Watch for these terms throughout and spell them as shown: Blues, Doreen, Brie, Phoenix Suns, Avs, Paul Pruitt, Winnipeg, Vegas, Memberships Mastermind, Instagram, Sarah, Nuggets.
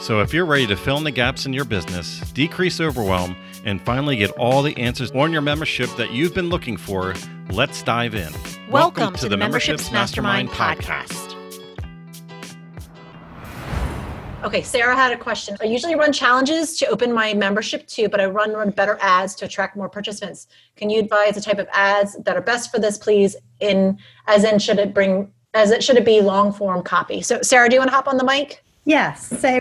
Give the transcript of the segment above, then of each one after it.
So if you're ready to fill in the gaps in your business, decrease overwhelm, and finally get all the answers on your membership that you've been looking for, let's dive in. Welcome to the Memberships Mastermind podcast. Okay, Sarah had a question. I usually run challenges to open my membership too, but I run better ads to attract more participants. Can you advise the type of ads that are best for this, please? Should it be long form copy? So Sarah, do you want to hop on the mic? Yes. So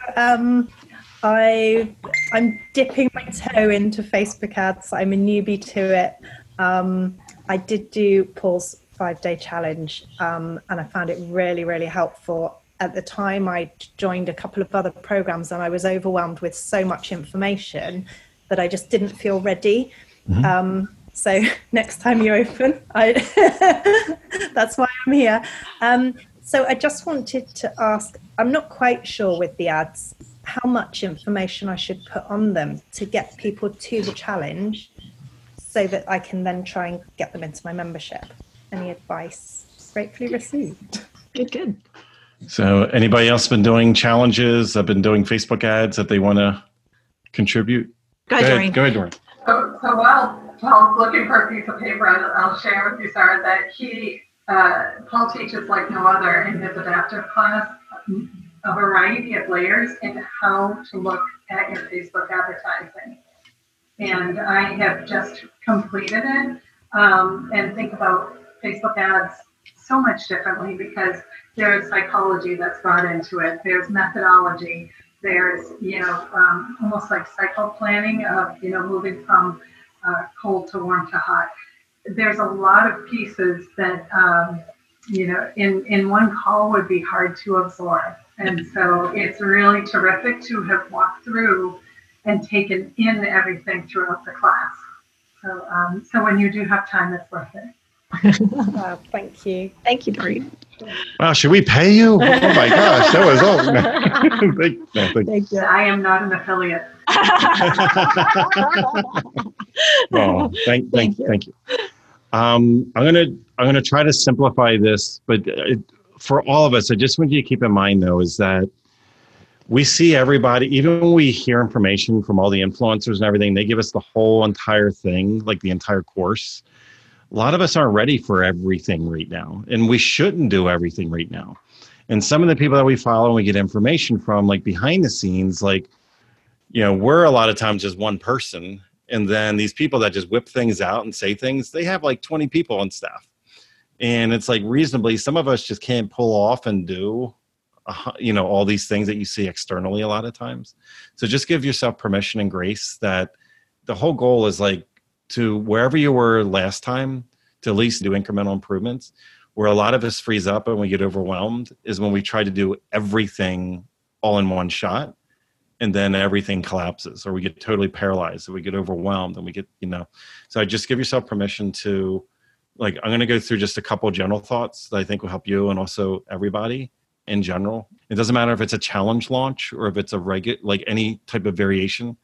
I'm dipping my toe into Facebook ads. I'm a newbie to it. I did do Paul's 5-day challenge, and I found it really, really helpful. At the time, I joined a couple of other programs, and I was overwhelmed with so much information that I just didn't feel ready. Mm-hmm. So next time you open, that's why I'm here. So I just wanted to ask, I'm not quite sure with the ads how much information I should put on them to get people to the challenge so that I can then try and get them into my membership. Any advice? Gratefully received. Good. So anybody else been doing challenges? I've been doing Facebook ads that they want to contribute. Go ahead, Doreen. So while Paul's looking for a piece of paper, I'll share with you, Sarah, that Paul teaches like no other in his adaptive class a variety of layers in how to look at your Facebook advertising. And I have just completed it and think about Facebook ads so much differently because there's psychology that's brought into it. There's methodology. There's, almost like cycle planning of, moving from cold to warm to hot. There's a lot of pieces that, in one call would be hard to absorb. And so it's really terrific to have walked through and taken in everything throughout the class. So so when you do have time, it's worth it. Wow, thank you. Thank you, Brie. Wow, should we pay you? Oh my gosh, that was all. Thank you. I am not an affiliate. Well, thank you. I'm gonna try to simplify this, but for all of us, I just want you to keep in mind though is that we see everybody. Even when we hear information from all the influencers and everything, they give us the whole entire thing, like the entire course. A lot of us aren't ready for everything right now, and we shouldn't do everything right now. And some of the people that we follow and we get information from, like behind the scenes, like we're a lot of times just one person. And then these people that just whip things out and say things, they have like 20 people on staff. And it's like reasonably, some of us just can't pull off and do, all these things that you see externally a lot of times. So just give yourself permission and grace that the whole goal is like to wherever you were last time, to at least do incremental improvements. Where a lot of us freeze up and we get overwhelmed is when we try to do everything all in one shot. And then everything collapses or we get totally paralyzed or we get overwhelmed and we get, so just give yourself permission to like, I'm going to go through just a couple general thoughts that I think will help you and also everybody in general. It doesn't matter if it's a challenge launch or if it's a regular, like any type of variation,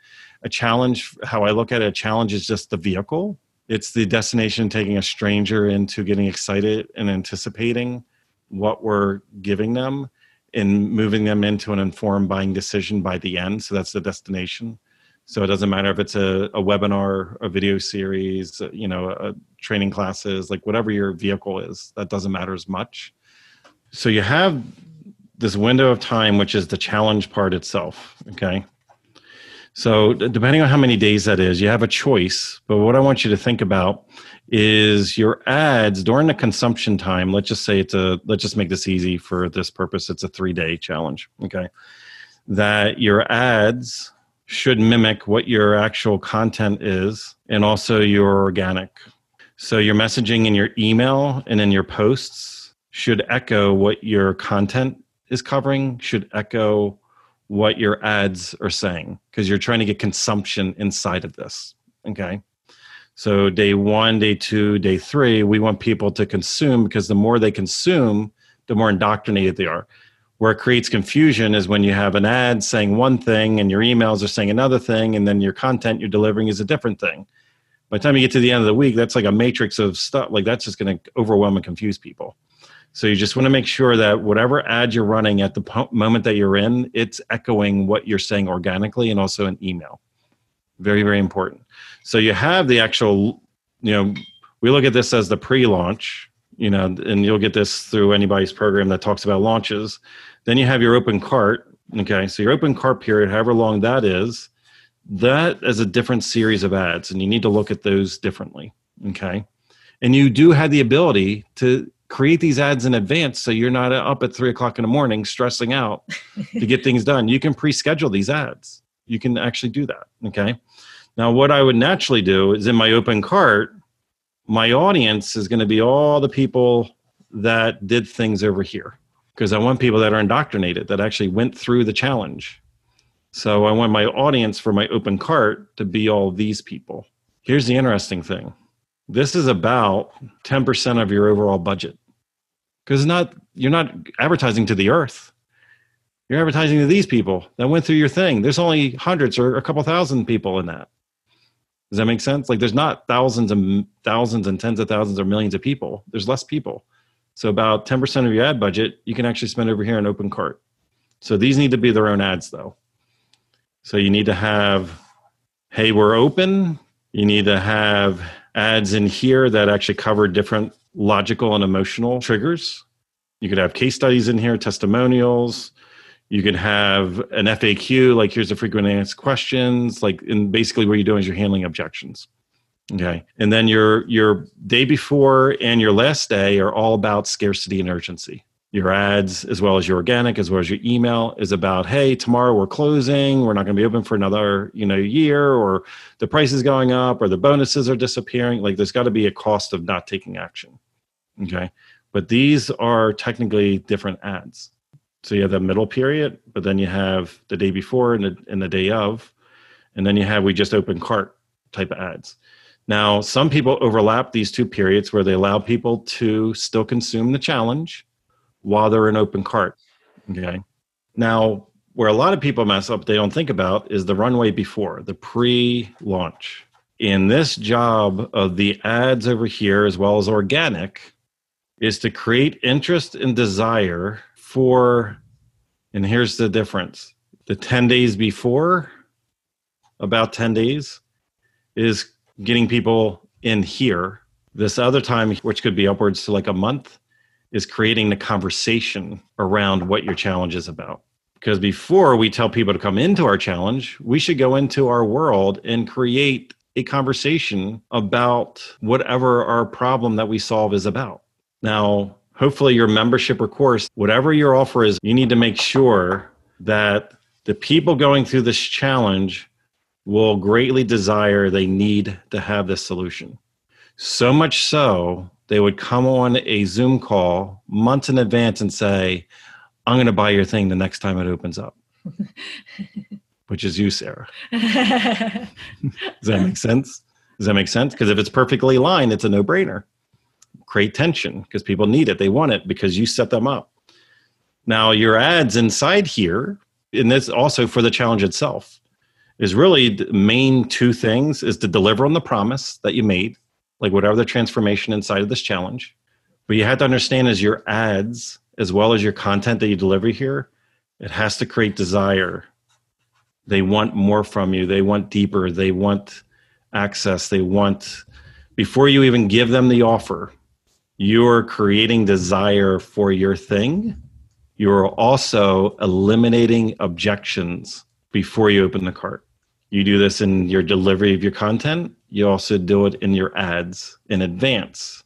a challenge, how I look at it, a challenge is just the vehicle. It's the destination, taking a stranger into getting excited and anticipating what we're giving them. In moving them into an informed buying decision by the end. So that's the destination. So it doesn't matter if it's a webinar, a video series, a training classes, like whatever your vehicle is, that doesn't matter as much. So you have this window of time, which is the challenge part itself. Okay. So depending on how many days that is, you have a choice. But what I want you to think about is your ads during the consumption time. Let's just say let's just make this easy for this purpose. It's a 3-day challenge. Okay. That your ads should mimic what your actual content is and also your organic. So your messaging in your email and in your posts should echo what your content is covering, should echo what your ads are saying, because you're trying to get consumption inside of this. Okay. So day one, day two, day three, we want people to consume, because the more they consume, the more indoctrinated they are. Where it creates confusion is when you have an ad saying one thing and your emails are saying another thing, and then your content you're delivering is a different thing. By the time you get to the end of the week, that's like a matrix of stuff. Like, that's just going to overwhelm and confuse people. So you just want to make sure that whatever ad you're running at the moment that you're in, it's echoing what you're saying organically and also in email. Very, very important. So you have the actual, you know, we look at this as the pre-launch, you know, and you'll get this through anybody's program that talks about launches. Then you have your open cart. Okay. So your open cart period, however long that is, that is a different series of ads, and you need to look at those differently. Okay. And you do have the ability to create these ads in advance, so you're not up at 3 o'clock in the morning stressing out to get things done. You can pre-schedule these ads. You can actually do that. Okay. Now, what I would naturally do is, in my open cart, my audience is going to be all the people that did things over here, because I want people that are indoctrinated, that actually went through the challenge. So I want my audience for my open cart to be all these people. Here's the interesting thing. This is about 10% of your overall budget, because you're not advertising to the earth. You're advertising to these people that went through your thing. There's only hundreds or a couple thousand people in that. Does that make sense? Like, there's not thousands and thousands and tens of thousands or millions of people. There's less people. So about 10% of your ad budget, you can actually spend over here in open cart. So these need to be their own ads, though. So you need to have, hey, we're open. You need to have ads in here that actually cover different logical and emotional triggers. You could have case studies in here, testimonials. You could have an FAQ, like, here's the frequent asked questions, like, and basically what you're doing is you're handling objections. Okay. And then your day before and your last day are all about scarcity and urgency. Your ads, as well as your organic, as well as your email, is about, hey, tomorrow we're closing. We're not going to be open for another, you know, year, or the price is going up, or the bonuses are disappearing. Like, there's got to be a cost of not taking action. Okay. But these are technically different ads. So you have that middle period, but then you have the day before and the day of, and then you have, we just open cart type of ads. Now, some people overlap these two periods where they allow people to still consume the challenge while they're in open cart. Okay. Now, where a lot of people mess up, they don't think about, is the runway before, the pre-launch. In this job of the ads over here, as well as organic, is to create interest and desire for, and here's the difference, the 10 days before, about 10 days, is getting people in here. This other time, which could be upwards to like a month, is creating the conversation around what your challenge is about. Because before we tell people to come into our challenge, we should go into our world and create a conversation about whatever our problem that we solve is about. Now, hopefully your membership or course, whatever your offer is, you need to make sure that the people going through this challenge will greatly desire they need to have this solution. So much so, they would come on a Zoom call months in advance and say, I'm going to buy your thing the next time it opens up, which is you, Sarah. Does that make sense? Does that make sense? Because if it's perfectly aligned, it's a no-brainer. Create tension, because people need it. They want it because you set them up. Now, your ads inside here, and this also for the challenge itself, is really the main two things, is to deliver on the promise that you made, like whatever the transformation inside of this challenge. But you have to understand is your ads, as well as your content that you deliver here, it has to create desire. They want more from you. They want deeper. They want access. They want, before you even give them the offer, you're creating desire for your thing. You're also eliminating objections before you open the cart. You do this in your delivery of your content. You also do it in your ads in advance.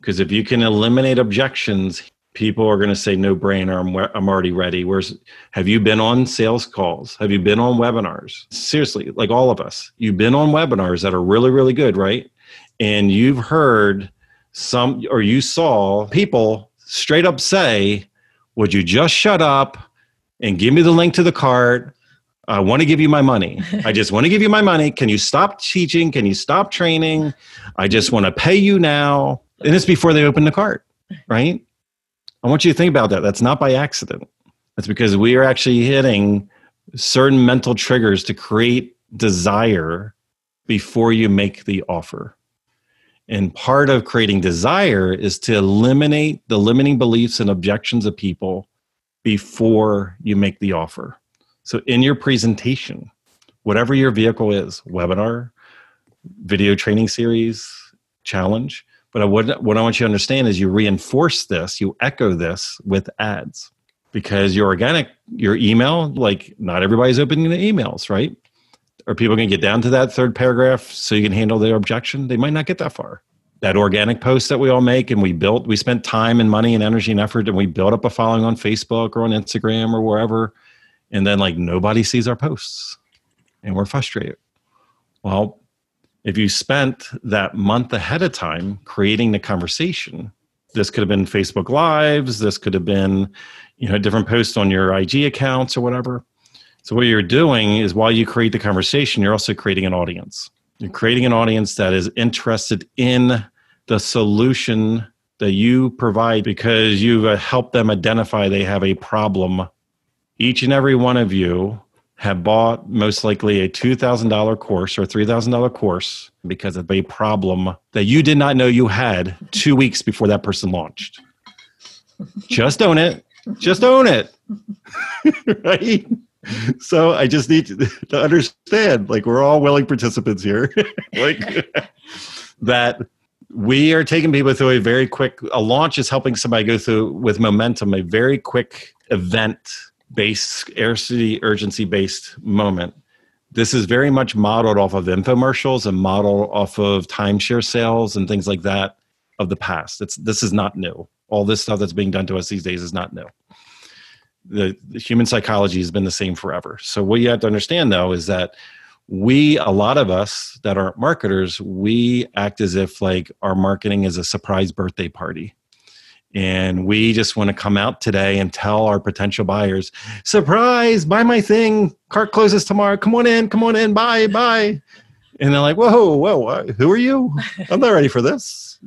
Because if you can eliminate objections, people are going to say, no brainer, I'm already ready. Whereas, have you been on sales calls? Have you been on webinars? Seriously, like all of us, you've been on webinars that are really, really good, right? And you've heard some, or you saw people straight up say, would you just shut up? and give me the link to the cart. I want to give you my money. I just want to give you my money. Can you stop teaching? Can you stop training? I just want to pay you now. And it's before they open the cart, right? I want you to think about that. That's not by accident. That's because we are actually hitting certain mental triggers to create desire before you make the offer. And part of creating desire is to eliminate the limiting beliefs and objections of people before you make the offer. So in your presentation, whatever your vehicle is, webinar, video training series, challenge, but what I want you to understand is you reinforce this, you echo this with ads, because your organic, your email, like not everybody's opening the emails, right? Are people going to get down to that third paragraph so you can handle their objection? They might not get that far. That organic post that we all make and we spent time and money and energy and effort and we built up a following on Facebook or on Instagram or wherever. And then like nobody sees our posts and we're frustrated. Well, if you spent that month ahead of time creating the conversation, this could have been Facebook Lives. This could have been, different posts on your IG accounts or whatever. So what you're doing is while you create the conversation, you're also creating an audience. You're creating an audience that is interested in the solution that you provide because you've helped them identify they have a problem. Each and every one of you have bought most likely a $2,000 course or $3,000 course because of a problem that you did not know you had 2 weeks before that person launched. Just own it. Just own it. Right? So I just need to understand, like we're all willing participants here, like that we are taking people through a launch is helping somebody go through with momentum, a very quick event-based, scarcity, urgency-based moment. This is very much modeled off of infomercials and modeled off of timeshare sales and things like that of the past. This is not new. All this stuff that's being done to us these days is not new. The human psychology has been the same forever. So what you have to understand, though, is that a lot of us that aren't marketers, we act as if like our marketing is a surprise birthday party. And we just want to come out today and tell our potential buyers, surprise, buy my thing. Cart closes tomorrow. Come on in, buy, buy. And they're like, whoa, who are you? I'm not ready for this,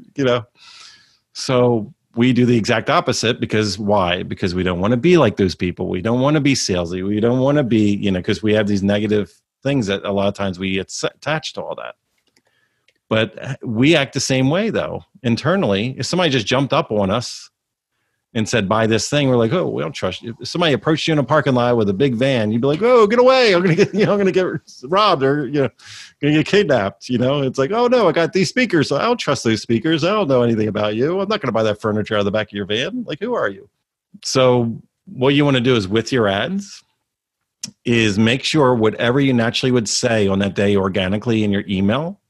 So we do the exact opposite because why? Because we don't want to be like those people. We don't want to be salesy. We don't want to be, because we have these negative things that a lot of times we attach to all that. But we act the same way though. Internally, if somebody just jumped up on us and said, buy this thing, we're like, oh, we don't trust you. If somebody approached you in a parking lot with a big van, you'd be like, oh, get away. I'm going to get robbed or, going to get kidnapped. It's like, oh no, I got these speakers. So I don't trust those speakers. I don't know anything about you. I'm not going to buy that furniture out of the back of your van. Like, who are you? So what you want to do is with your ads is make sure whatever you naturally would say on that day organically in your email,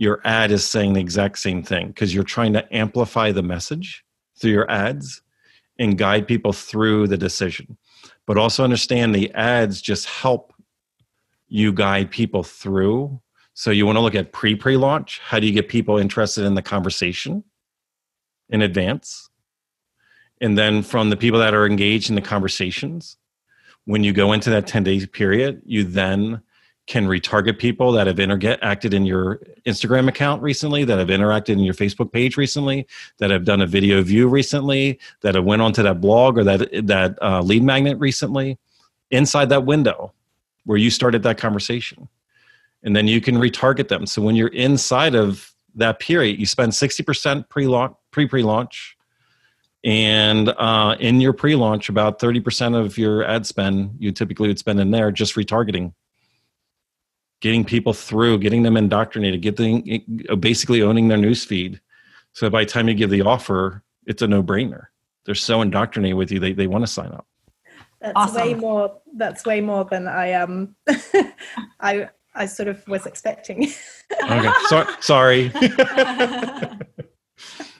your ad is saying the exact same thing because you're trying to amplify the message through your ads and guide people through the decision. But also understand the ads just help you guide people through. So you want to look at pre-launch. How do you get people interested in the conversation in advance? And then from the people that are engaged in the conversations, when you go into that 10-day period, you then can retarget people that have interacted in your Instagram account recently, that have interacted in your Facebook page recently, that have done a video view recently, that have went onto that blog or that lead magnet recently, inside that window where you started that conversation. And then you can retarget them. So when you're inside of that period, you spend 60% pre-launch and in your pre-launch, about 30% of your ad spend you typically would spend in there just retargeting. Getting people through, getting them indoctrinated, basically owning their newsfeed. So by the time you give the offer, it's a no-brainer. They're so indoctrinated with you, they want to sign up. That's awesome. Way more than I sort of was expecting. Okay, sorry.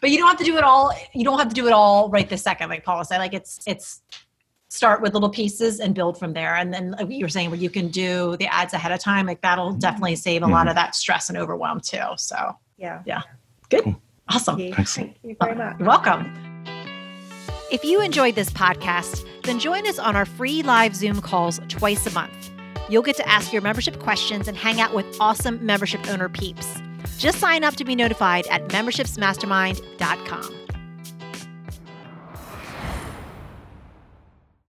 But you don't have to do it all. You don't have to do it all right this second, like Paula said. Like it's. Start with little pieces and build from there. And then like you were saying, where you can do the ads ahead of time, like that'll definitely save a lot of that stress and overwhelm too. So yeah. Good. Cool. Awesome. Thank you very much. You're welcome. If you enjoyed this podcast, then join us on our free live Zoom calls twice a month. You'll get to ask your membership questions and hang out with awesome membership owner peeps. Just sign up to be notified at membershipsmastermind.com.